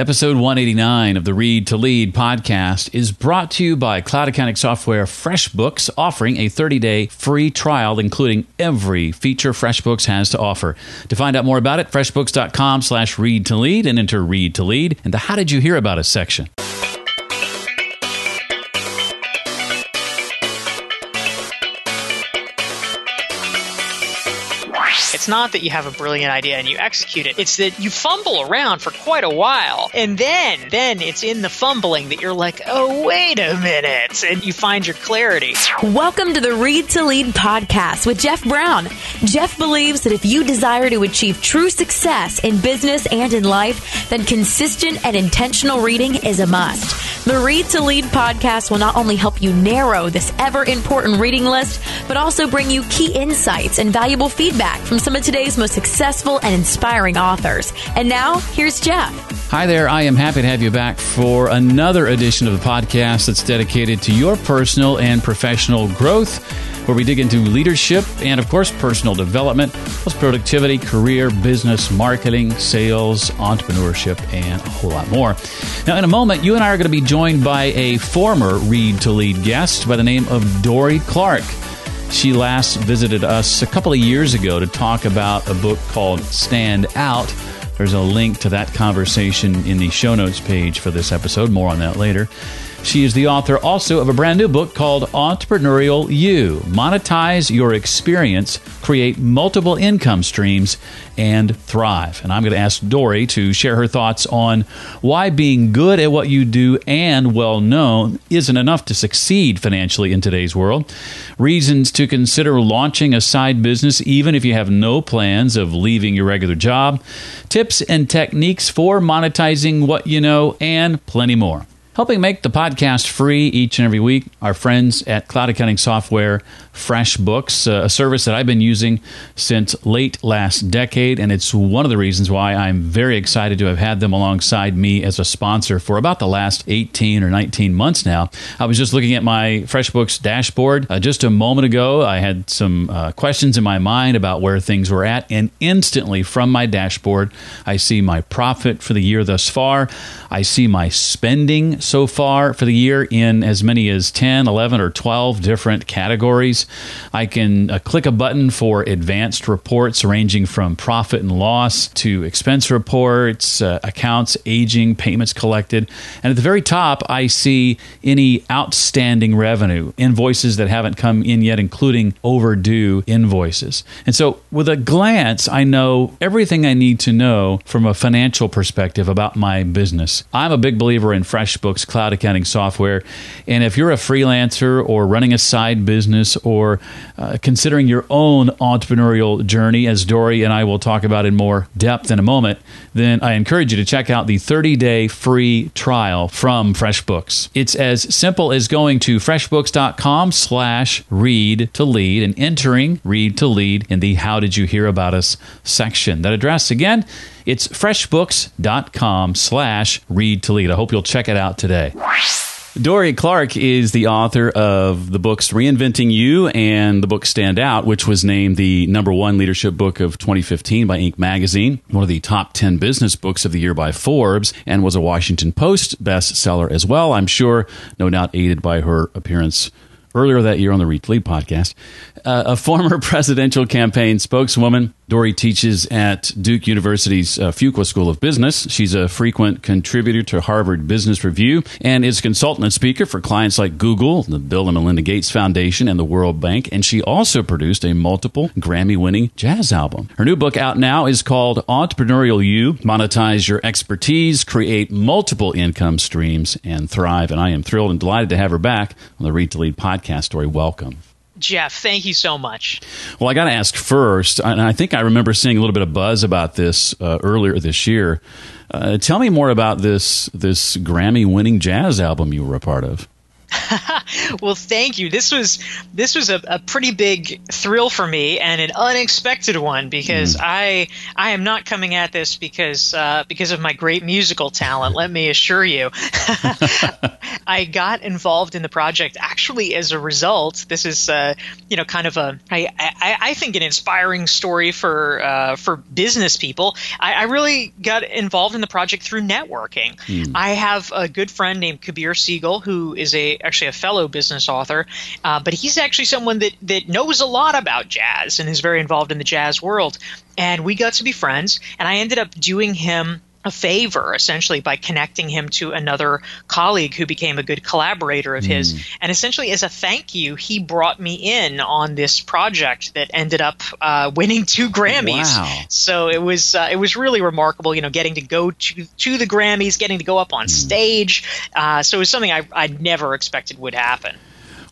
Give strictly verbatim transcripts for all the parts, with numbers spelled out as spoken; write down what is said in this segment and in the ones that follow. Episode one eighty-nine of the Read to Lead podcast is brought to you by cloud accounting software FreshBooks, offering a thirty-day free trial, including every feature FreshBooks has to offer. To find out more about it, freshbooks.com slash read to lead and enter read to lead in the How Did You Hear About Us section. It's not that you have a brilliant idea and you execute it. It's that you fumble around for quite a while. And then, then it's in the fumbling that you're like, oh, wait a minute. And you find your clarity. Welcome to the Read to Lead podcast with Jeff Brown. Jeff believes that if you desire to achieve true success in business and in life, then consistent and intentional reading is a must. The Read to Lead podcast will not only help you narrow this ever important reading list, but also bring you key insights and valuable feedback from some of today's most successful and inspiring authors. And now, here's Jeff. Hi there. I am happy to have you back for another edition of the podcast that's dedicated to your personal and professional growth, where we dig into leadership and, of course, personal development, plus productivity, career, business, marketing, sales, entrepreneurship, and a whole lot more. Now, in a moment, you and I are going to be joined by a former Read to Lead guest by the name of Dorie Clark. She last visited us a couple of years ago to talk about a book called Stand Out. There's a link to that conversation in the show notes page for this episode. More on that later. She is the author also of a brand new book called Entrepreneurial You. Monetize your experience, create multiple income streams, and thrive. And I'm going to ask Dorie to share her thoughts on why being good at what you do and well-known isn't enough to succeed financially in today's world, reasons to consider launching a side business even if you have no plans of leaving your regular job, tips and techniques for monetizing what you know, and plenty more. Helping make the podcast free each and every week, our friends at cloud accounting software FreshBooks, a service that I've been using since late last decade, and it's one of the reasons why I'm very excited to have had them alongside me as a sponsor for about the last eighteen or nineteen months now. I was just looking at my FreshBooks dashboard uh, just a moment ago. I had some uh, questions in my mind about where things were at, and instantly from my dashboard, I see my profit for the year thus far. I see my spending so far for the year in as many as ten, eleven, or twelve different categories. I can uh, click a button for advanced reports ranging from profit and loss to expense reports, uh, accounts, aging, payments collected. And at the very top, I see any outstanding revenue, invoices that haven't come in yet, including overdue invoices. And so with a glance, I know everything I need to know from a financial perspective about my business. I'm a big believer in FreshBooks cloud accounting software. And if you're a freelancer or running a side business or uh, considering your own entrepreneurial journey, as Dorie and I will talk about in more depth in a moment, then I encourage you to check out the thirty-day free trial from FreshBooks. It's as simple as going to freshbooks.com slash read to lead and entering read to lead in the How Did You Hear About Us section. That address again, it's freshbooks.com slash read to lead. I hope you'll check it out today. Dorie Clark is the author of the books Reinventing You and the book Stand Out, which was named the number one leadership book of twenty fifteen by Inc magazine, one of the top ten business books of the year by Forbes, and was a Washington Post bestseller as well. I'm sure, no doubt aided by her appearance earlier that year on the Read to Lead podcast. Uh, a former presidential campaign spokeswoman, Dorie teaches at Duke University's uh, Fuqua School of Business. She's a frequent contributor to Harvard Business Review and is consultant and speaker for clients like Google, the Bill and Melinda Gates Foundation, and the World Bank. And she also produced a multiple Grammy-winning jazz album. Her new book out now is called Entrepreneurial You, Monetize Your Expertise, Create Multiple Income Streams, and Thrive. And I am thrilled and delighted to have her back on the Read to Lead podcast. Dorie, welcome. Jeff, thank you so much. Well, I got to ask first, and I think I remember seeing a little bit of buzz about this uh, earlier this year. Uh, tell me more about this this Grammy-winning jazz album you were a part of. Well, thank you. This was this was a, a pretty big thrill for me, and an unexpected one, because mm. I I am not coming at this because uh, because of my great musical talent. Let me assure you. I got involved in the project actually as a result. This is uh, you know kind of a I, I, I think an inspiring story for uh, for business people. I, I really got involved in the project through networking. Mm. I have a good friend named Kabir Siegel, who is a actually a fellow business author, uh, but he's actually someone that that knows a lot about jazz and is very involved in the jazz world. And we got to be friends, and I ended up doing him a favor, essentially, by connecting him to another colleague who became a good collaborator of mm. his. And essentially, as a thank you, he brought me in on this project that ended up uh, winning two Grammys. Wow. So it was uh, it was really remarkable, you know, getting to go to, to the Grammys, getting to go up on mm. stage. Uh, so it was something I, I never expected would happen.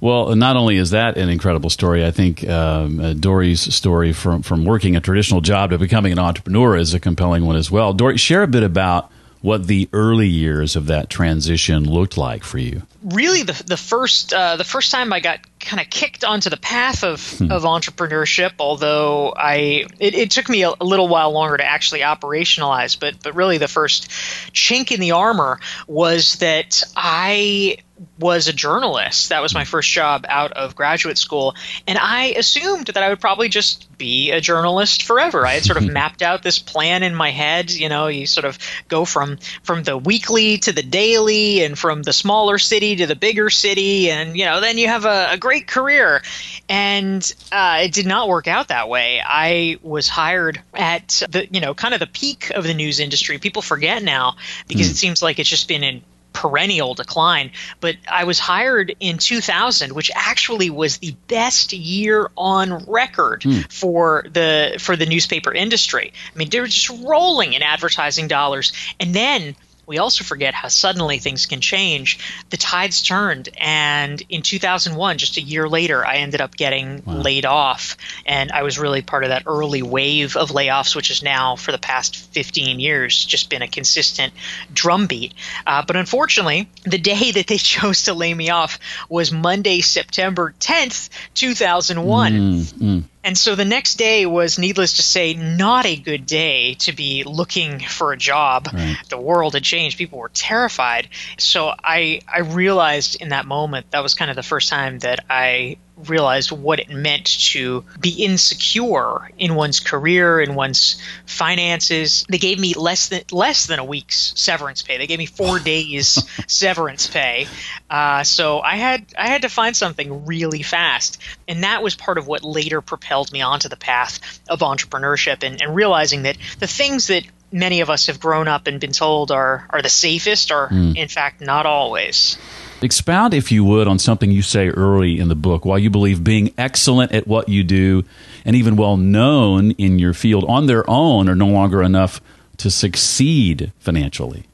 Well, not only is that an incredible story, I think um, uh, Dorie's story from, from working a traditional job to becoming an entrepreneur is a compelling one as well. Dorie, share a bit about what the early years of that transition looked like for you. Really, the the first uh, the first time I got kind of kicked onto the path of, hmm. of entrepreneurship, although I it, it took me a, a little while longer to actually operationalize, but but really the first chink in the armor was that I was a journalist. That was my first job out of graduate school, and I assumed that I would probably just be a journalist forever. I had sort of mapped out this plan in my head. You know, you sort of go from from the weekly to the daily, and from the smaller city to the bigger city, and you know, then you have a, a great career. And uh, it did not work out that way. I was hired at the you know kind of the peak of the news industry. People forget now because mm. it seems like it's just been in perennial decline, but I was hired in two thousand, which actually was the best year on record mm. for the for the newspaper industry. I mean, they were just rolling in advertising dollars. And then we also forget how suddenly things can change. The tides turned, and in two thousand one, just a year later, I ended up getting wow. laid off, and I was really part of that early wave of layoffs, which is now, for the past fifteen years, just been a consistent drumbeat. Uh, but unfortunately, the day that they chose to lay me off was Monday, September tenth, two thousand one. Mm, mm. And so the next day was, needless to say, not a good day to be looking for a job. Right. The world had changed. People were terrified. So I, I realized in that moment, that was kind of the first time that I realized what it meant to be insecure in one's career, in one's finances. They gave me less than less than a week's severance pay. They gave me four days severance pay. Uh, so I had I had to find something really fast, and that was part of what later propelled me onto the path of entrepreneurship, and, and realizing that the things that many of us have grown up and been told are are the safest are mm. in fact not always. Expound, if you would, on something you say early in the book, why you believe being excellent at what you do and even well-known in your field on their own are no longer enough to succeed financially.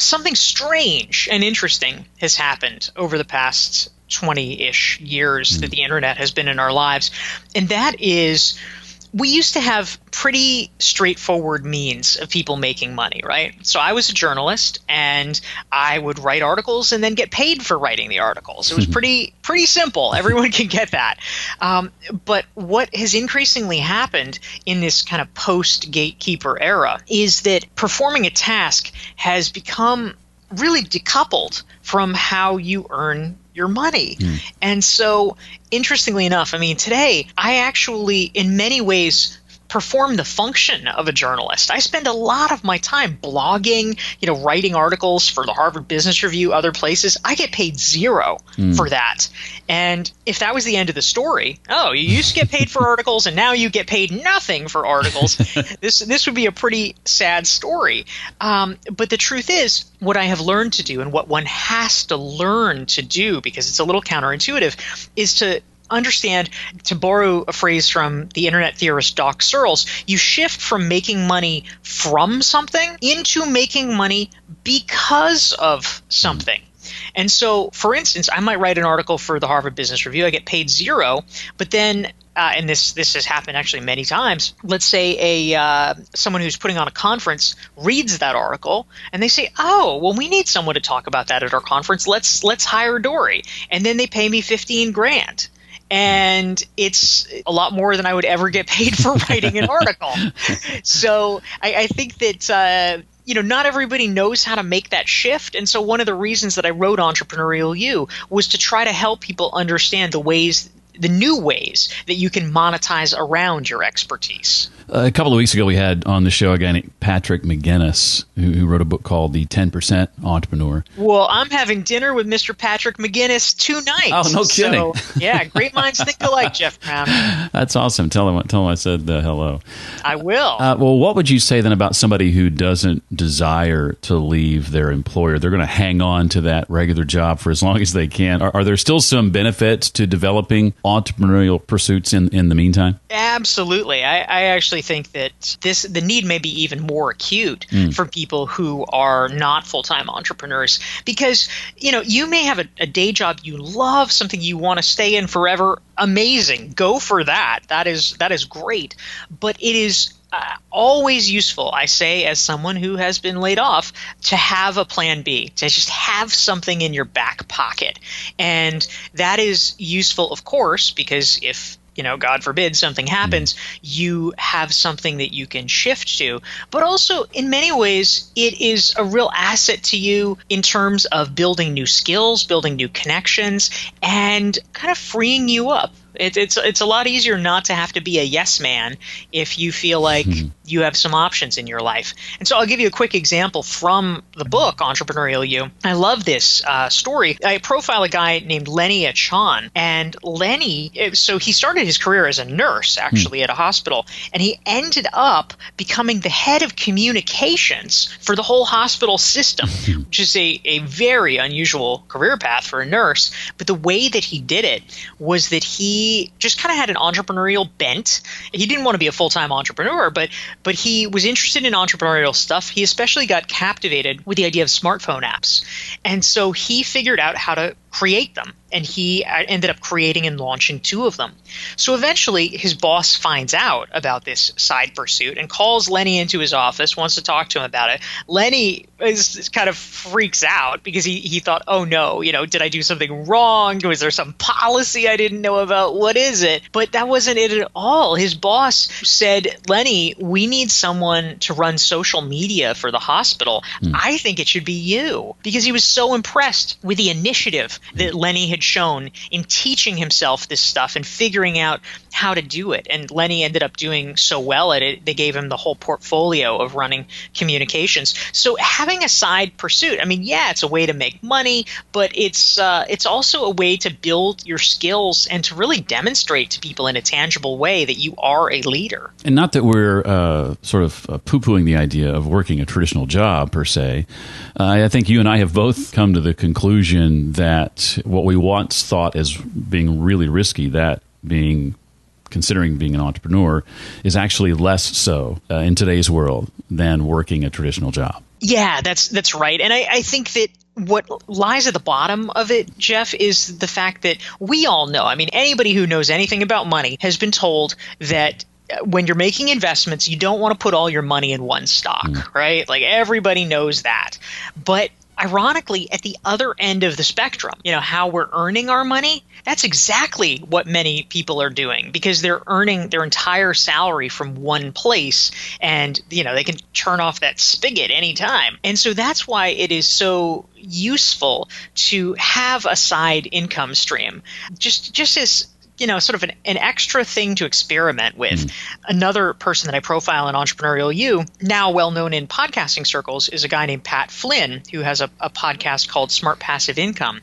Something strange and interesting has happened over the past twenty-ish years mm. that the internet has been in our lives, and that is, we used to have pretty straightforward means of people making money, right? So I was a journalist, and I would write articles and then get paid for writing the articles. It was pretty pretty simple. Everyone can get that. Um, but what has increasingly happened in this kind of post-gatekeeper era is that performing a task has become really decoupled from how you earn your money. Mm. And so, interestingly enough, I mean, today, I actually, in many ways, perform the function of a journalist. I spend a lot of my time blogging, you know, writing articles for the Harvard Business Review, other places. I get paid zero mm. for that. And if that was the end of the story, oh, you used to get paid for articles and now you get paid nothing for articles, this this would be a pretty sad story. Um, but the truth is, what I have learned to do, and what one has to learn to do, because it's a little counterintuitive, is to understand, to borrow a phrase from the internet theorist Doc Searles, you shift from making money from something into making money because of something. And so, for instance, I might write an article for the Harvard Business Review. I get paid zero, but then uh, and this this has happened actually many times. Let's say a uh, someone who's putting on a conference reads that article and they say, "Oh, well, we need someone to talk about that at our conference. Let's let's hire Dorie," and then they pay me fifteen grand. And it's a lot more than I would ever get paid for writing an article. So I, I think that, uh, you know, not everybody knows how to make that shift. And so one of the reasons that I wrote Entrepreneurial You was to try to help people understand the ways, the new ways that you can monetize around your expertise. Uh, a couple of weeks ago, we had on the show a guy named Patrick McGinnis, who, who wrote a book called The ten percent Entrepreneur. Well, I'm having dinner with Mister Patrick McGinnis tonight. Oh, no kidding. So, yeah, great minds think alike, Jeff Brown. That's awesome. Tell him, tell him I said uh, hello. I will. Uh, well, what would you say then about somebody who doesn't desire to leave their employer? They're going to hang on to that regular job for as long as they can. Are, are there still some benefits to developing entrepreneurial pursuits in, in the meantime? Absolutely. I, I actually think that this the need may be even more acute mm. for people who are not full-time entrepreneurs, because you know you may have a, a day job you love, something you want to stay in forever. Amazing, go for that. That is that is great, but it is Uh, always useful, I say, as someone who has been laid off, to have a plan B, to just have something in your back pocket. And that is useful, of course, because if, you know, God forbid something happens, mm-hmm. you have something that you can shift to. But also, in many ways, it is a real asset to you in terms of building new skills, building new connections, and kind of freeing you up. It, it's it's a lot easier not to have to be a yes man if you feel like mm-hmm. you have some options in your life. And so I'll give you a quick example from the book, Entrepreneurial You. I love this uh, story. I profile a guy named Lenny Achan. And Lenny, so he started his career as a nurse, actually, mm-hmm. at a hospital. And he ended up becoming the head of communications for the whole hospital system, which is a, a very unusual career path for a nurse. But the way that he did it was that he He just kind of had an entrepreneurial bent. He didn't want to be a full-time entrepreneur, but but he was interested in entrepreneurial stuff. He especially got captivated with the idea of smartphone apps. And so he figured out how to create them. And he ended up creating and launching two of them. So eventually his boss finds out about this side pursuit and calls Lenny into his office, wants to talk to him about it. Lenny is, is kind of freaks out because he, he thought, oh no, you know, did I do something wrong? Was there some policy I didn't know about? What is it? But that wasn't it at all. His boss said, Lenny, we need someone to run social media for the hospital. Mm. I think it should be you, because he was so impressed with the initiative that Lenny had shown in teaching himself this stuff and figuring out how to do it. And Lenny ended up doing so well at it, they gave him the whole portfolio of running communications. So having a side pursuit, I mean, yeah, it's a way to make money, but it's uh, it's also a way to build your skills and to really demonstrate to people in a tangible way that you are a leader. And not that we're uh, sort of uh, poo-pooing the idea of working a traditional job per se. Uh, I think you and I have both come to the conclusion that what we once thought as being really risky, that being considering being an entrepreneur, is actually less so uh, in today's world than working a traditional job. Yeah, that's that's right. And I, I think that what lies at the bottom of it, Jeff, is the fact that we all know, I mean, anybody who knows anything about money has been told that when you're making investments, you don't want to put all your money in one stock, mm. right? Like everybody knows that. But ironically, at the other end of the spectrum, you know, how we're earning our money, that's exactly what many people are doing, because they're earning their entire salary from one place and, you know, they can turn off that spigot anytime. And so that's why it is so useful to have a side income stream, just just as you know, sort of an, an extra thing to experiment with. Mm. Another person that I profile in Entrepreneurial You, now well known in podcasting circles, is a guy named Pat Flynn, who has a, a podcast called Smart Passive Income.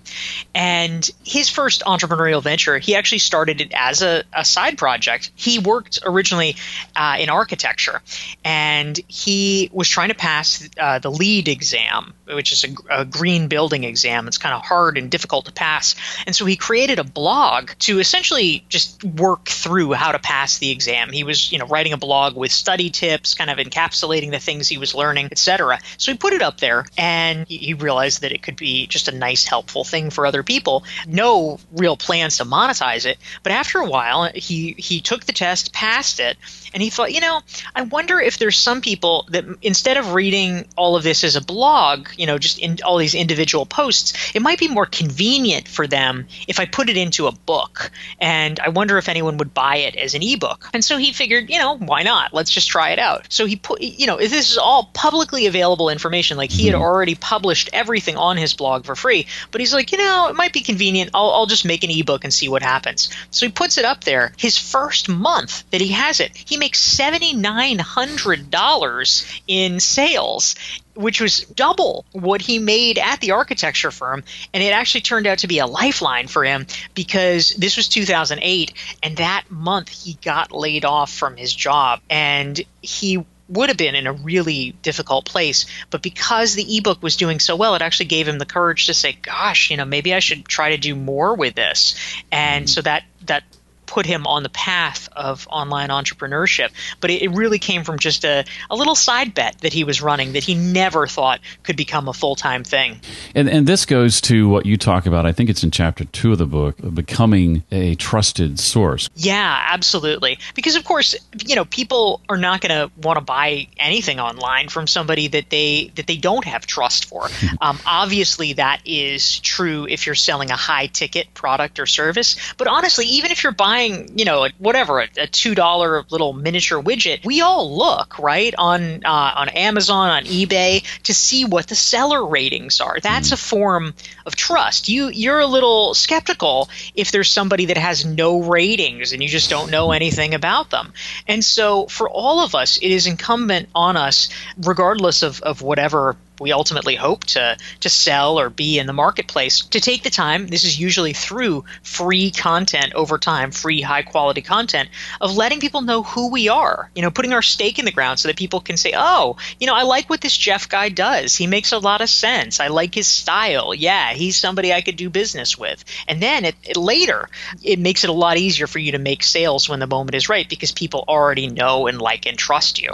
And his first entrepreneurial venture, he actually started it as a, a side project. He worked originally uh, in architecture, and he was trying to pass uh, the LEED exam, which is a, a green building exam. It's kind of hard and difficult to pass. And so he created a blog to essentially really just work through how to pass the exam. He was, you know, writing a blog with study tips, kind of encapsulating the things he was learning, et cetera. So he put it up there, and he realized that it could be just a nice, helpful thing for other people. No real plans to monetize it. But after a while, he, he took the test, passed it, and he thought, you know, I wonder if there's some people that instead of reading all of this as a blog, you know, just in all these individual posts, it might be more convenient for them if I put it into a book. And I wonder if anyone would buy it as an ebook. And so he figured, you know, why not? Let's just try it out. So he put, you know, this is all publicly available information. Like, he had already published everything on his blog for free, but he's like, you know, it might be convenient. I'll, I'll just make an ebook and see what happens. So he puts it up there. His first month that he has it, he makes seven thousand nine hundred dollars in sales, which was double what he made at the architecture firm. And it actually turned out to be a lifeline for him, because this was two thousand eight, and that month he got laid off from his job, and he would have been in a really difficult place. But because the ebook was doing so well, it actually gave him the courage to say, gosh, you know, maybe I should try to do more with this. And mm-hmm. so that that put him on the path of online entrepreneurship. But it, it really came from just a, a little side bet that he was running that he never thought could become a full-time thing. And, and this goes to what you talk about. I think it's in chapter two of the book, becoming a trusted source. Yeah, absolutely. Because, of course, you know, people are not going to want to buy anything online from somebody that they that they don't have trust for. um, obviously, that is true if you're selling a high-ticket product or service. But honestly, even if you're buying you know, whatever, a two dollar little miniature widget, we all look, right, on uh, on Amazon, on eBay, to see what the seller ratings are. That's a form of trust. You, you're a little skeptical if there's somebody that has no ratings and you just don't know anything about them. And so for all of us, it is incumbent on us, regardless of, of whatever we ultimately hope to to sell or be in the marketplace, to take the time — this is usually through free content over time, free high quality content — of letting people know who we are, you know, putting our stake in the ground so that people can say, oh, you know, I like what this Jeff guy does. He makes a lot of sense. I like his style. Yeah, he's somebody I could do business with. And then it, it later, it makes it a lot easier for you to make sales when the moment is right, because people already know and like and trust you.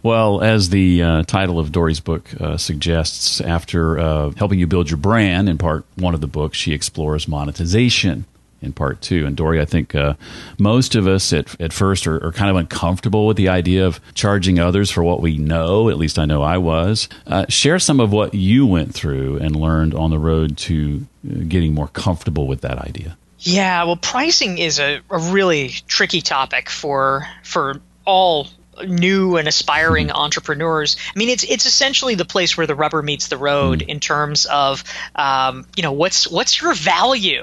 Well, as the uh, title of Dorie's book uh, suggests, after uh, helping you build your brand in part one of the book, she explores monetization in part two. And Dorie, I think uh, most of us at, at first are, are kind of uncomfortable with the idea of charging others for what we know. At least I know I was. Uh, share some of what you went through and learned on the road to getting more comfortable with that idea. Yeah, well, pricing is a, a really tricky topic for for all new and aspiring entrepreneurs. I mean, it's it's essentially the place where the rubber meets the road in terms of, um, you know, what's what's your value?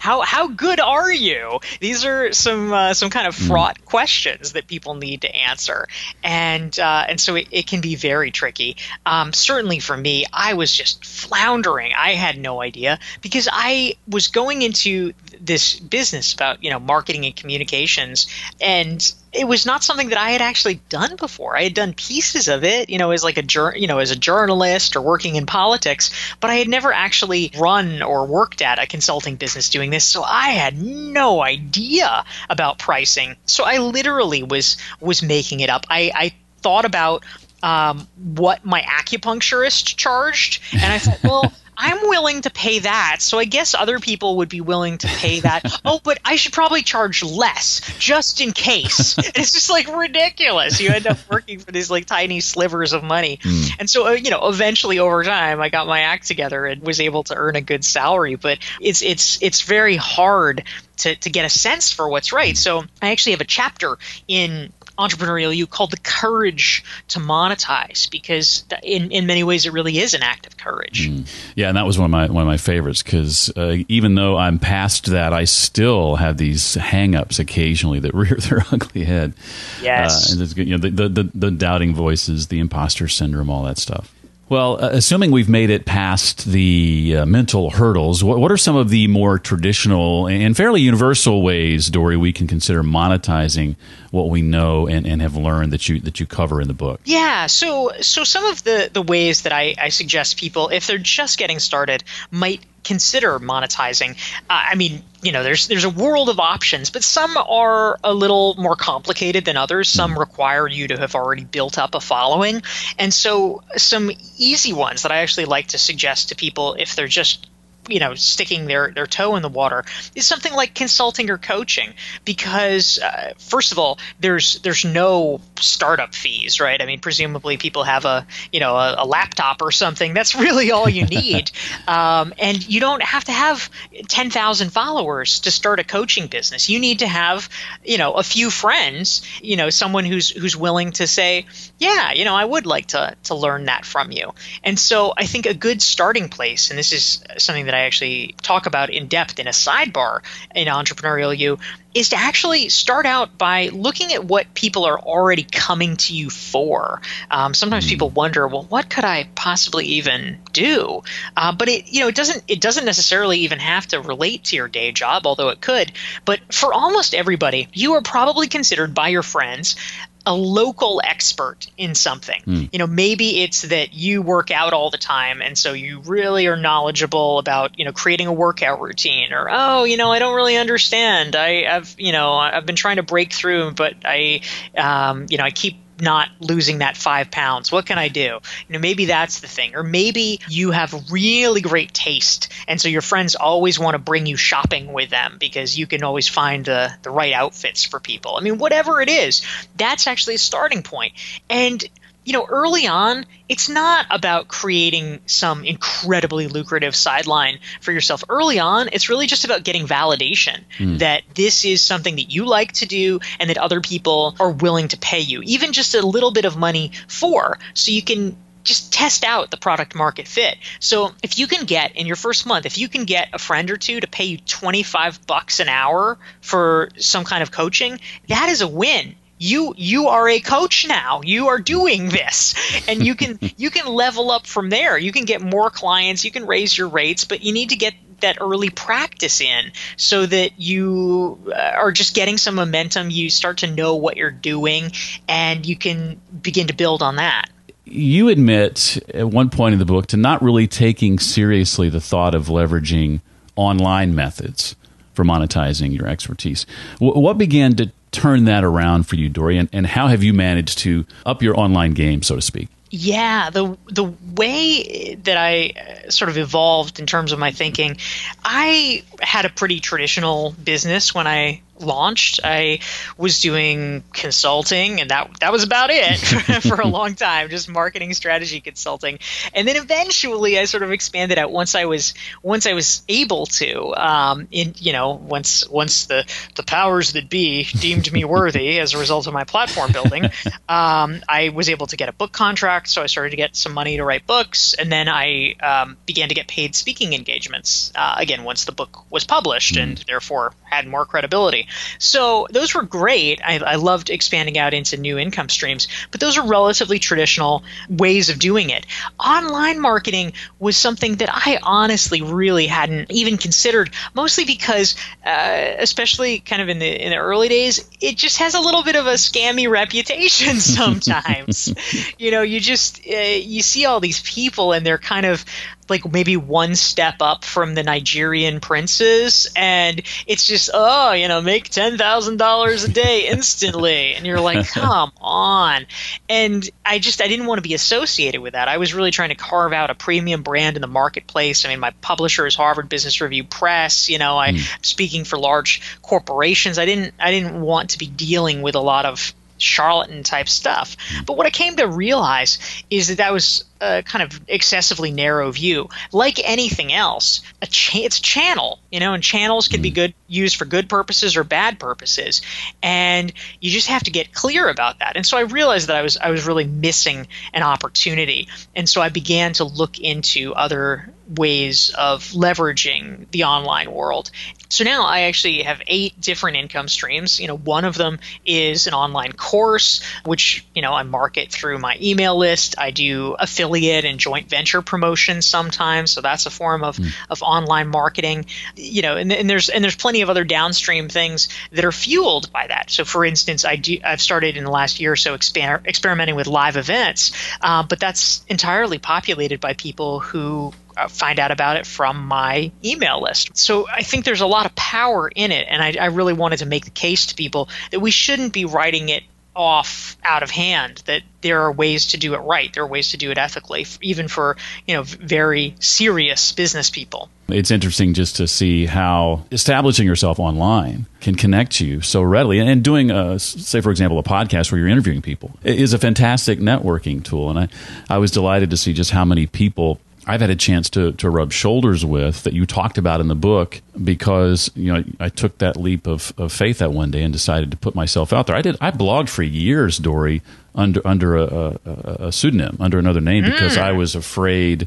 how how good are you? These are some uh, some kind of fraught questions that people need to answer, and uh, and so it, it can be very tricky. Um, certainly for me, I was just floundering. I had no idea, because I was going into this business about, you know, marketing and communications, and it was not something that I had actually done before. I had done pieces of it, you know, as like a jur- you know, as a journalist or working in politics, but I had never actually run or worked at a consulting business doing this. So I had no idea about pricing. So I literally was was making it up. I, I thought about um, what my acupuncturist charged, and I thought, well, I'm willing to pay that, so I guess other people would be willing to pay that. Oh, but I should probably charge less, just in case. And it's just like ridiculous. You end up working for these like tiny slivers of money. Mm. And so, uh, you know, eventually over time, I got my act together and was able to earn a good salary. But it's it's it's very hard to to get a sense for what's right. So I actually have a chapter in Entrepreneurial You called The Courage to Monetize, because in, in many ways it really is an act of courage. Mm. Yeah, and that was one of my one of my favorites, because uh, even though I'm past that, I still have these hang-ups occasionally that rear their ugly head. Yes. Uh, and it's, you know, the, the, the, the doubting voices, the imposter syndrome, all that stuff. Well, uh, assuming we've made it past the uh, mental hurdles, what, what are some of the more traditional and fairly universal ways, Dorie, we can consider monetizing what we know and, and have learned that you that you cover in the book? Yeah, so so some of the, the ways that I, I suggest people, if they're just getting started, might consider monetizing. Uh, I mean, you know, there's there's a world of options, but some are a little more complicated than others. Some require you to have already built up a following. And so some easy ones that I actually like to suggest to people if they're just, you know, sticking their, their toe in the water is something like consulting or coaching, because uh, first of all, there's there's no startup fees, right? I mean, presumably people have a, you know, a, a laptop or something. That's really all you need. um, and you don't have to have ten thousand followers to start a coaching business. You need to have, you know, a few friends, you know, someone who's who's willing to say, yeah, you know, I would like to to learn that from you. And so I think a good starting place, and this is something that I actually talk about in depth in a sidebar in Entrepreneurial You, is to actually start out by looking at what people are already coming to you for. Um, sometimes people wonder, well, what could I possibly even do? Uh, but it, you know, it doesn't it doesn't necessarily even have to relate to your day job, although it could. But for almost everybody, you are probably considered by your friends a local expert in something. Mm. You know, maybe it's that you work out all the time, and so you really are knowledgeable about, you know, creating a workout routine. Or, oh, you know, I don't really understand. I, I've, you know, I've been trying to break through, but I, um, you know, I keep not losing that five pounds. What can I do? You know, maybe that's the thing. Or maybe you have really great taste, and so your friends always want to bring you shopping with them because you can always find the, the right outfits for people. I mean, whatever it is, that's actually a starting point. And you know, early on, it's not about creating some incredibly lucrative sideline for yourself. Early on, it's really just about getting validation mm. that this is something that you like to do and that other people are willing to pay you, even just a little bit of money for, so you can just test out the product market fit. So if you can get in your first month, if you can get a friend or two to pay you twenty-five bucks an hour for some kind of coaching, that is a win. You you are a coach now. You are doing this, and you can you can level up from there. You can get more clients. You can raise your rates, but you need to get that early practice in so that you are just getting some momentum. You start to know what you're doing, and you can begin to build on that. You admit at one point in the book to not really taking seriously the thought of leveraging online methods for monetizing your expertise. What began to turn that around for you, Dorie, and, and how have you managed to up your online game, so to speak? Yeah, the the way that I sort of evolved in terms of my thinking, I had a pretty traditional business when I launched. I was doing consulting, and that that was about it for a long time, just marketing strategy consulting. And then eventually I sort of expanded out once I was once I was able to, um, in you know, once once the, the powers that be deemed me worthy as a result of my platform building, um, I was able to get a book contract, so I started to get some money to write books, and then I um, began to get paid speaking engagements, uh, again, once the book was published mm. and therefore had more credibility. So those were great. I, I loved expanding out into new income streams, but those are relatively traditional ways of doing it. Online marketing was something that I honestly really hadn't even considered, mostly because, uh, especially kind of in the in the early days, it just has a little bit of a scammy reputation sometimes. You know, you just uh, you see all these people and they're kind of like maybe one step up from the Nigerian princes, and it's just, oh, you know, make ten thousand dollars a day instantly. And you're like, come on. And I just, I didn't want to be associated with that. I was really trying to carve out a premium brand in the marketplace. I mean, my publisher is Harvard Business Review Press. You know, I'm mm. speaking for large corporations. I didn't, I didn't want to be dealing with a lot of charlatan type stuff. But what I came to realize is that that was a kind of excessively narrow view. Like anything else, a cha- it's a channel, you know, and channels can be good used for good purposes or bad purposes. And you just have to get clear about that. And so I realized that I was I was really missing an opportunity. And so I began to look into other ways of leveraging the online world. So now I actually have eight different income streams. You know, one of them is an online course, which, you know, I market through my email list. I do affiliate and joint venture promotion sometimes. So that's a form of, mm. of online marketing. You know, and, and there's and there's plenty of other downstream things that are fueled by that. So for instance, I do, I've started in the last year or so exper- experimenting with live events, uh, but that's entirely populated by people who find out about it from my email list. So I think there's a lot of power in it. And I, I really wanted to make the case to people that we shouldn't be writing it off out of hand, that there are ways to do it right. There are ways to do it ethically, even for, you know, very serious business people. It's interesting just to see how establishing yourself online can connect you so readily. And doing, a, say, for example, a podcast where you're interviewing people is a fantastic networking tool. And I, I was delighted to see just how many people I've had a chance to to rub shoulders with that you talked about in the book, because, you know, I took that leap of, of faith that one day and decided to put myself out there. I did. I blogged for years, Dorie, under under a, a, a pseudonym, under another name, because mm. I was afraid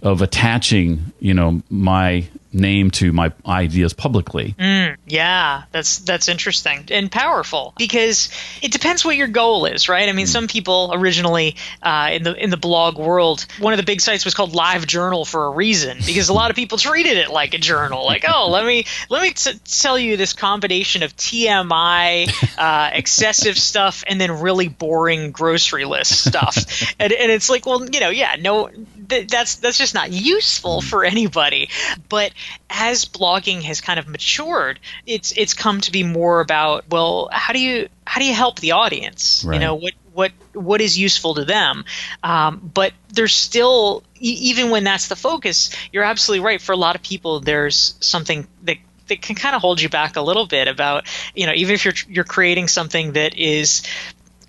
of attaching, you know, my name to my ideas publicly. Mm, yeah, that's that's interesting and powerful, because it depends what your goal is, right? I mean, mm. some people originally uh, in the in the blog world, one of the big sites was called Live Journal for a reason, because a lot of people treated it like a journal, like, oh, let me let me t- tell you this combination of T M I, uh, excessive stuff, and then really boring grocery list stuff, and and it's like, well, you know, yeah, no, th- that's that's just not useful for anybody, but as blogging has kind of matured, it's it's come to be more about, well, how do you how do you help the audience? Right. You know, what what what is useful to them? Um, but there's still, even when that's the focus, you're absolutely right. For a lot of people, there's something that that can kind of hold you back a little bit about, you know, even if you're you're creating something that is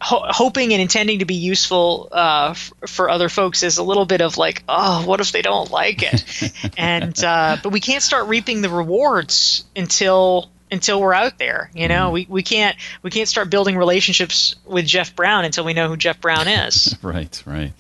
Ho- hoping and intending to be useful uh, f- for other folks, is a little bit of like, oh, what if they don't like it? and uh, but we can't start reaping the rewards until until we're out there. You know, mm. we we can't we can't start building relationships with Jeff Brown until we know who Jeff Brown is. right, right.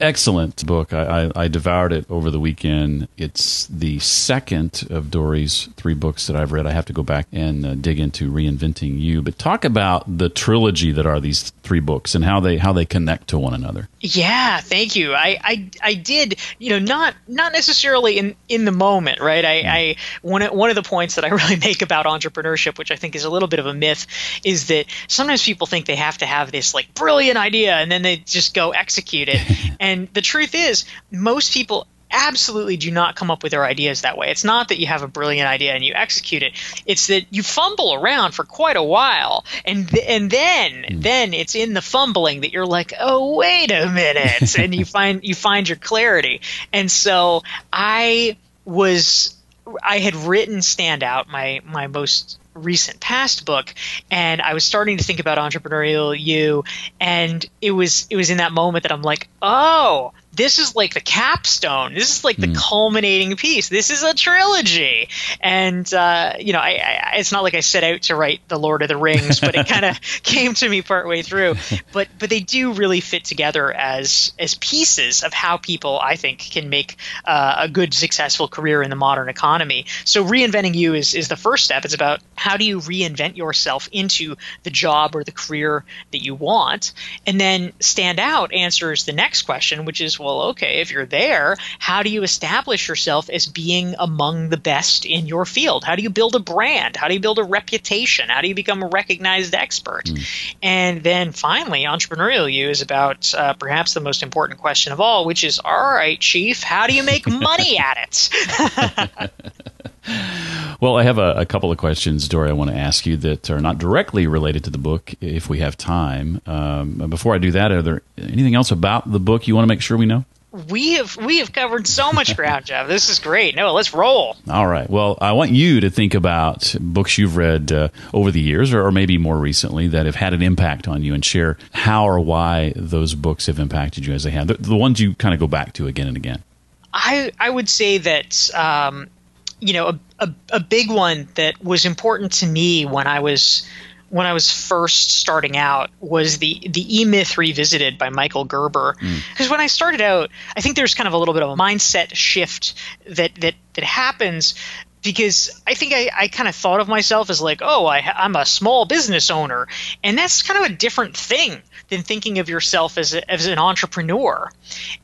Excellent book. I, I, I devoured it over the weekend. It's the second of Dorie's three books that I've read. I have to go back and uh, dig into Reinventing You. But talk about the trilogy that are these three books and how they how they connect to one another. Yeah, thank you. I I, I did, you know, not not necessarily in, in the moment, right? I, yeah. I one of, one of the points that I really make about entrepreneurship, which I think is a little bit of a myth, is that sometimes people think they have to have this like brilliant idea and then they just go execute it. And the truth is, most people absolutely do not come up with their ideas that way. It's not that you have a brilliant idea and you execute it. It's that you fumble around for quite a while, and th- and then mm. then it's in the fumbling that you're like, oh, wait a minute, and you find you find your clarity. And so I was I had written Stand Out, my my most recent past book, and I was starting to think about Entrepreneurial You, and it was it was in that moment that I'm like, oh, this is like the capstone. This is like the mm. culminating piece. This is a trilogy. And, uh, you know, I, I, it's not like I set out to write The Lord of the Rings, but it kind of came to me partway through. But but they do really fit together as as pieces of how people, I think, can make uh, a good, successful career in the modern economy. So Reinventing You is, is the first step. It's about how do you reinvent yourself into the job or the career that you want. And then Stand Out answers the next question, which is, well, okay, if you're there, how do you establish yourself as being among the best in your field? How do you build a brand? How do you build a reputation? How do you become a recognized expert? Mm. And then finally, Entrepreneurial You is about uh, perhaps the most important question of all, which is, all right, Chief, how do you make money at it? Well, I have a, a couple of questions, Dorie, I want to ask you that are not directly related to the book, if we have time. Um, before I do that, are there anything else about the book you want to make sure we know? We have we have covered so much ground, Jeff. This is great. No, let's roll. All right. Well, I want you to think about books you've read uh, over the years, or, or maybe more recently, that have had an impact on you, and share how or why those books have impacted you as they have. The, the ones you kind of go back to again and again. I, I would say that... Um, You know, a, a a big one that was important to me when I was when I was first starting out was the the E-Myth Revisited by Michael Gerber. Because mm. when I started out, I think there's kind of a little bit of a mindset shift that that that happens. Because I think I, I kind of thought of myself as like, oh, I, I'm a small business owner. And that's kind of a different thing than thinking of yourself as a, as an entrepreneur.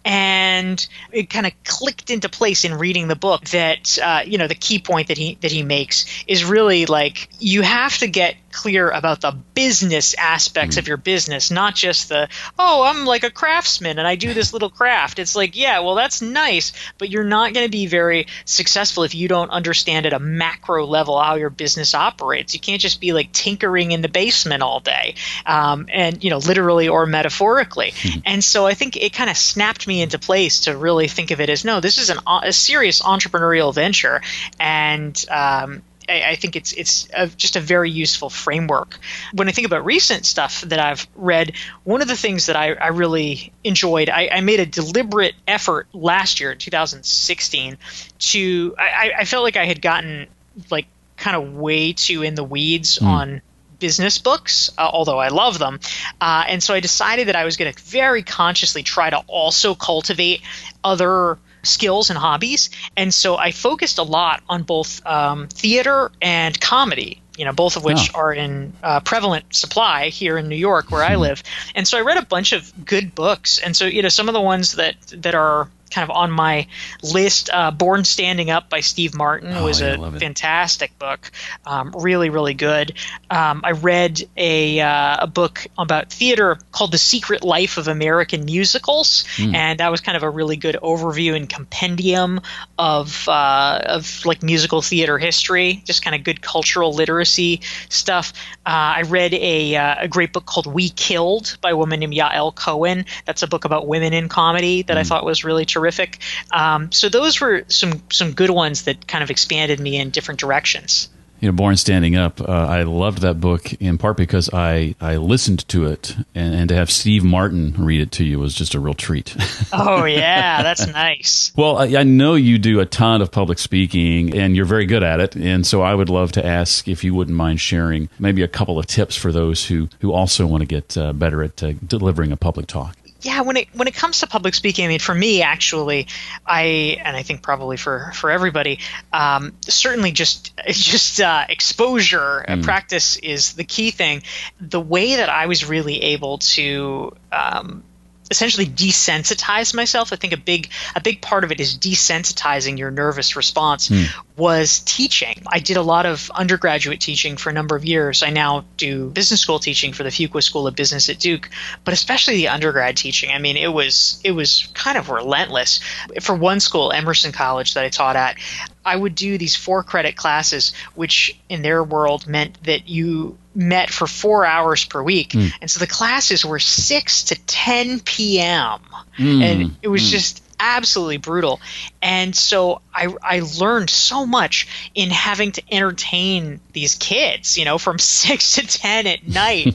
And it kind of clicked into place in reading the book that, uh, you know, the key point that he that he makes is really like, you have to get clear about the business aspects mm-hmm. of your business, not just the, oh, I'm like a craftsman and I do this little craft. It's like, yeah, well, that's nice, but you're not going to be very successful if you don't understand at a macro level how your business operates. You can't just be like tinkering in the basement all day, um, and, you know, literally or metaphorically. Mm-hmm. And so I think it kind of snapped me into place to really think of it as, no, this is an, a serious entrepreneurial venture. And, um, I think it's it's a, just a very useful framework. When I think about recent stuff that I've read, one of the things that I, I really enjoyed, I, I made a deliberate effort last year, two thousand sixteen, to I, I felt like I had gotten like kind of way too in the weeds mm. on business books, uh, although I love them. Uh, and so I decided that I was going to very consciously try to also cultivate other skills and hobbies. And so I focused a lot on both um, theater and comedy, you know, both of which oh. are in uh, prevalent supply here in New York where mm-hmm. I live. And so I read a bunch of good books. And so, you know, some of the ones that, that are kind of on my list, uh, Born Standing Up by Steve Martin oh, was yeah, a fantastic book, um, really, really good. Um, I read a, uh, a book about theater called The Secret Life of American Musicals, mm. and that was kind of a really good overview and compendium of uh, of like musical theater history, just kind of good cultural literacy stuff. Uh, I read a, uh, a great book called We Killed by a woman named Yael Cohen. That's a book about women in comedy that mm. I thought was really terrific. Terrific. Um, so those were some some good ones that kind of expanded me in different directions. You know, Born Standing Up, uh, I loved that book in part because I, I listened to it, and, and to have Steve Martin read it to you was just a real treat. Oh, yeah, that's nice. Well, I, I know you do a ton of public speaking, and you're very good at it, and so I would love to ask if you wouldn't mind sharing maybe a couple of tips for those who, who also want to get uh, better at uh, delivering a public talk. Yeah, when it when it comes to public speaking, I mean, for me, actually, I and I think probably for for everybody, um, certainly just just uh, exposure and mm. practice is the key thing. The way that I was really able to um, essentially desensitize myself, I think a big a big part of it is desensitizing your nervous response. Mm. Was teaching. I did a lot of undergraduate teaching for a number of years. I now do business school teaching for the Fuqua School of Business at Duke, but especially the undergrad teaching. I mean, it was it was kind of relentless. For one school, Emerson College, that I taught at, I would do these four credit classes, which in their world meant that you met for four hours per week. Mm. And so the classes were six to ten p.m. Mm. And it was mm. just absolutely brutal. And so I, I learned so much in having to entertain these kids, you know, from six to ten at night.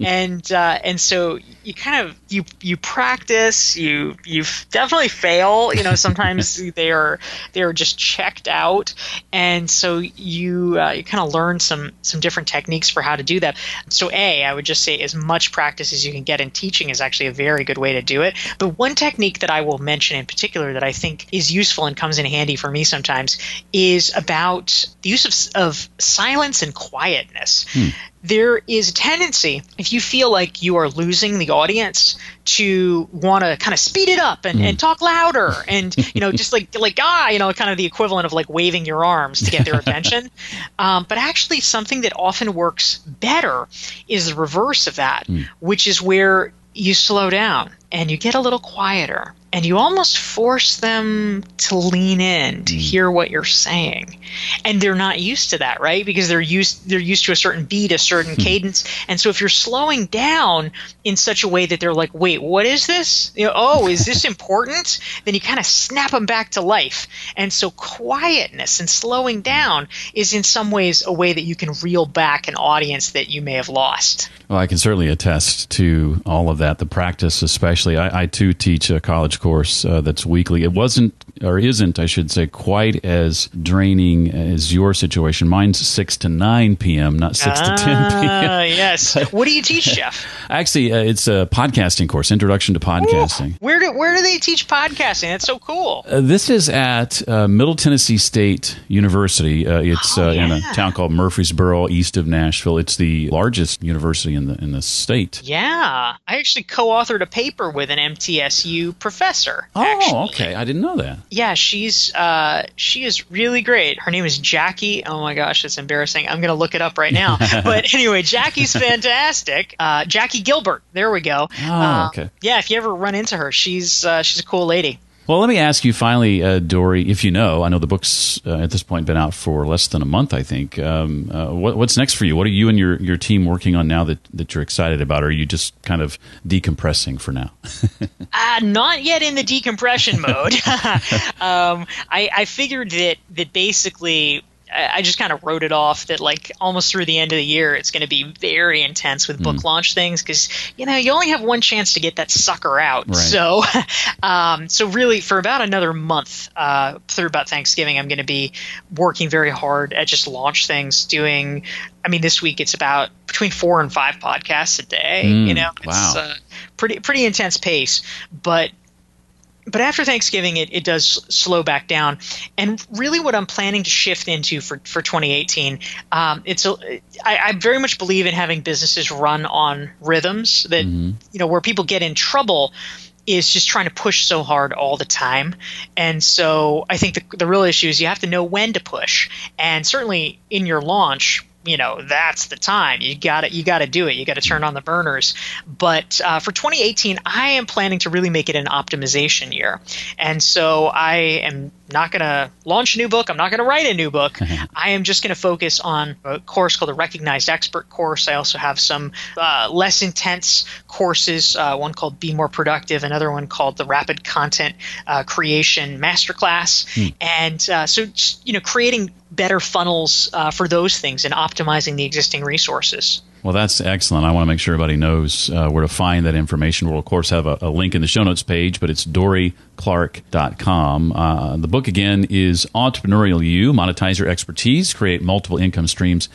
and uh, and so you kind of you you practice, you you definitely fail, you know, sometimes they are they are just checked out. And so you uh, you kind of learn some some different techniques for how to do that. So A, I would just say as much practice as you can get in teaching is actually a very good way to do it. But one technique that I will mention in particular that I think is useful and comes in handy for me sometimes is about the use of, of silence and quietness. Hmm. There is a tendency, if you feel like you are losing the audience, to want to kind of speed it up and, mm. and talk louder and, you know, just like, like ah, you know, kind of the equivalent of like waving your arms to get their attention. Um, but actually something that often works better is the reverse of that, mm. which is where you slow down and you get a little quieter and you almost force them to lean in to hear what you're saying. And they're not used to that, right? Because they're used they're used to a certain beat, a certain hmm. cadence. And so if you're slowing down in such a way that they're like, wait, what is this? You know, oh, is this important? Then you kind of snap them back to life. And so quietness and slowing down is in some ways a way that you can reel back an audience that you may have lost. Well, I can certainly attest to all of that, the practice especially. I, I too teach a college course uh, that's weekly. It wasn't, or isn't, I should say, quite as draining as your situation. Mine's six to nine p.m., not six ah, to ten p.m. Yes. What do you teach, Jeff? Actually, uh, it's a podcasting course, Introduction to Podcasting. Ooh, where do where do they teach podcasting? That's so cool. Uh, this is at uh, Middle Tennessee State University. Uh, it's oh, uh, yeah. in a town called Murfreesboro, east of Nashville. It's the largest university in the in the state. Yeah, I actually co-authored a paper with an M T S U professor. Oh, actually. Okay, I didn't know that. Yeah, she's uh, she is really great. Her name is Jackie. Oh my gosh, that's embarrassing. I'm going to look it up right now. But anyway, Jackie's fantastic. Uh, Jackie Gilbert. There we go. Oh, uh, okay. Yeah, if you ever run into her, she's uh, she's a cool lady. Well, let me ask you finally, uh, Dorie, if you know, I know the book's uh, at this point been out for less than a month, I think. Um, uh, what, what's next for you? What are you and your, your team working on now that, that you're excited about? Or are you just kind of decompressing for now? uh, not yet in the decompression mode. um, I, I figured that, that basically – I just kind of wrote it off that like almost through the end of the year, it's going to be very intense with book mm. launch things because, you know, you only have one chance to get that sucker out. Right. So um, so really for about another month uh, through about Thanksgiving, I'm going to be working very hard at just launch things, doing – I mean, this week it's about between four and five podcasts a day. Mm. You know, it's wow. uh, pretty pretty intense pace. But – But after Thanksgiving, it, it does slow back down. And really what I'm planning to shift into for, for twenty eighteen, um, it's a, I, I very much believe in having businesses run on rhythms that, mm-hmm. you know, where people get in trouble is just trying to push so hard all the time. And so I think the, the real issue is you have to know when to push. And certainly in your launch, you know, that's the time. You got it. You got to do it. You got to turn on the burners. But uh, for twenty eighteen, I am planning to really make it an optimization year. And so I am not going to launch a new book. I'm not going to write a new book. I am just going to focus on a course called the Recognized Expert course. I also have some uh, less intense courses, uh, one called Be More Productive, another one called the Rapid Content uh, Creation Masterclass. Hmm. And uh, so, just, you know, creating better funnels uh, for those things and optimizing the existing resources. Well, that's excellent. I want to make sure everybody knows uh, where to find that information. We'll, of course, have a, a link in the show notes page, but it's dorie clark dot com. Uh, the book, again, is Entrepreneurial You, Monetize Your Expertise, Create Multiple Income Streams,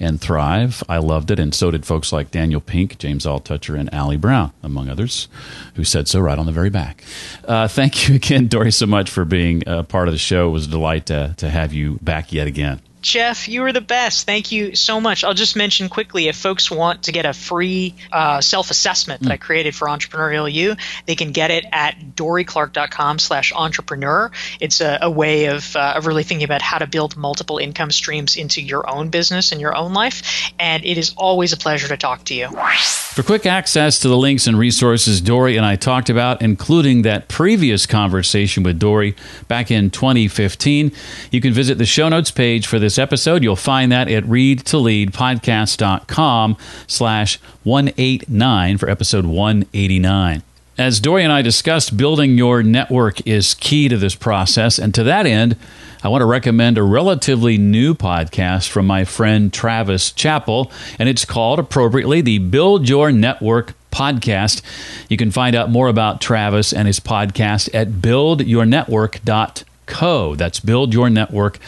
and Thrive. I loved it, and so did folks like Daniel Pink, James Altucher, and Ali Brown, among others, who said so right on the very back. Uh, thank you again, Dorie, so much for being a part of the show. It was a delight to, to have you back yet again. Jeff, you were the best. Thank you so much. I'll just mention quickly, if folks want to get a free uh, self-assessment that mm. I created for Entrepreneurial You, they can get it at dorie clark dot com slash entrepreneur. It's a, a way of, uh, of really thinking about how to build multiple income streams into your own business and your own life. And it is always a pleasure to talk to you. For quick access to the links and resources Dorie and I talked about, including that previous conversation with Dorie back in twenty fifteen, you can visit the show notes page for this episode. You'll find that at read to lead podcast dot com slash one eighty-nine for episode one eighty-nine. As Dorie and I discussed, building your network is key to this process. And to that end, I want to recommend a relatively new podcast from my friend Travis Chappell, and it's called, appropriately, the Build Your Network Podcast. You can find out more about Travis and his podcast at build your network dot co. That's build your network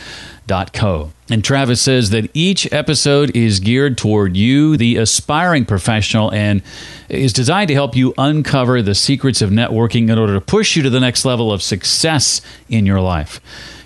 dot co. And Travis says that each episode is geared toward you, the aspiring professional, and is designed to help you uncover the secrets of networking in order to push you to the next level of success in your life.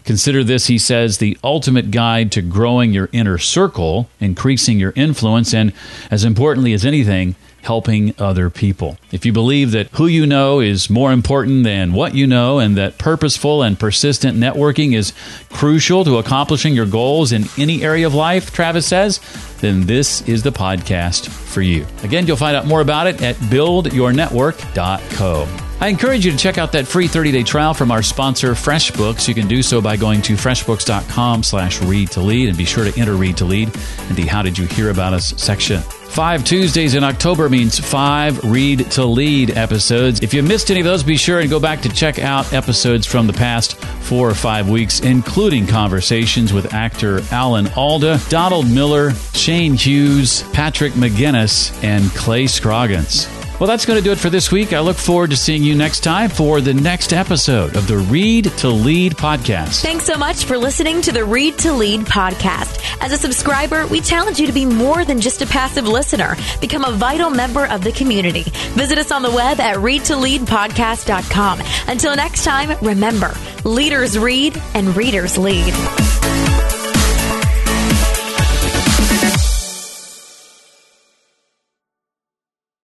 Consider this, he says, the ultimate guide to growing your inner circle, increasing your influence, and as importantly as anything, helping other people. If you believe that who you know is more important than what you know, and that purposeful and persistent networking is crucial to accomplishing your goals in any area of life, Travis says, then this is the podcast for you. Again, you'll find out more about it at build your network dot co. I encourage you to check out that free thirty-day trial from our sponsor, FreshBooks. You can do so by going to fresh books dot com slash read to lead, and be sure to enter Read to Lead in the How Did You Hear About Us section. Five Tuesdays in October means five Read to Lead episodes. If you missed any of those, be sure and go back to check out episodes from the past four or five weeks, including conversations with actor Alan Alda, Donald Miller, Shane Hughes, Patrick McGinnis, and Clay Scroggins. Well, that's going to do it for this week. I look forward to seeing you next time for the next episode of the Read to Lead podcast. Thanks so much for listening to the Read to Lead podcast. As a subscriber, we challenge you to be more than just a passive listener. Become a vital member of the community. Visit us on the web at read to lead podcast dot com. Until next time, remember, leaders read and readers lead.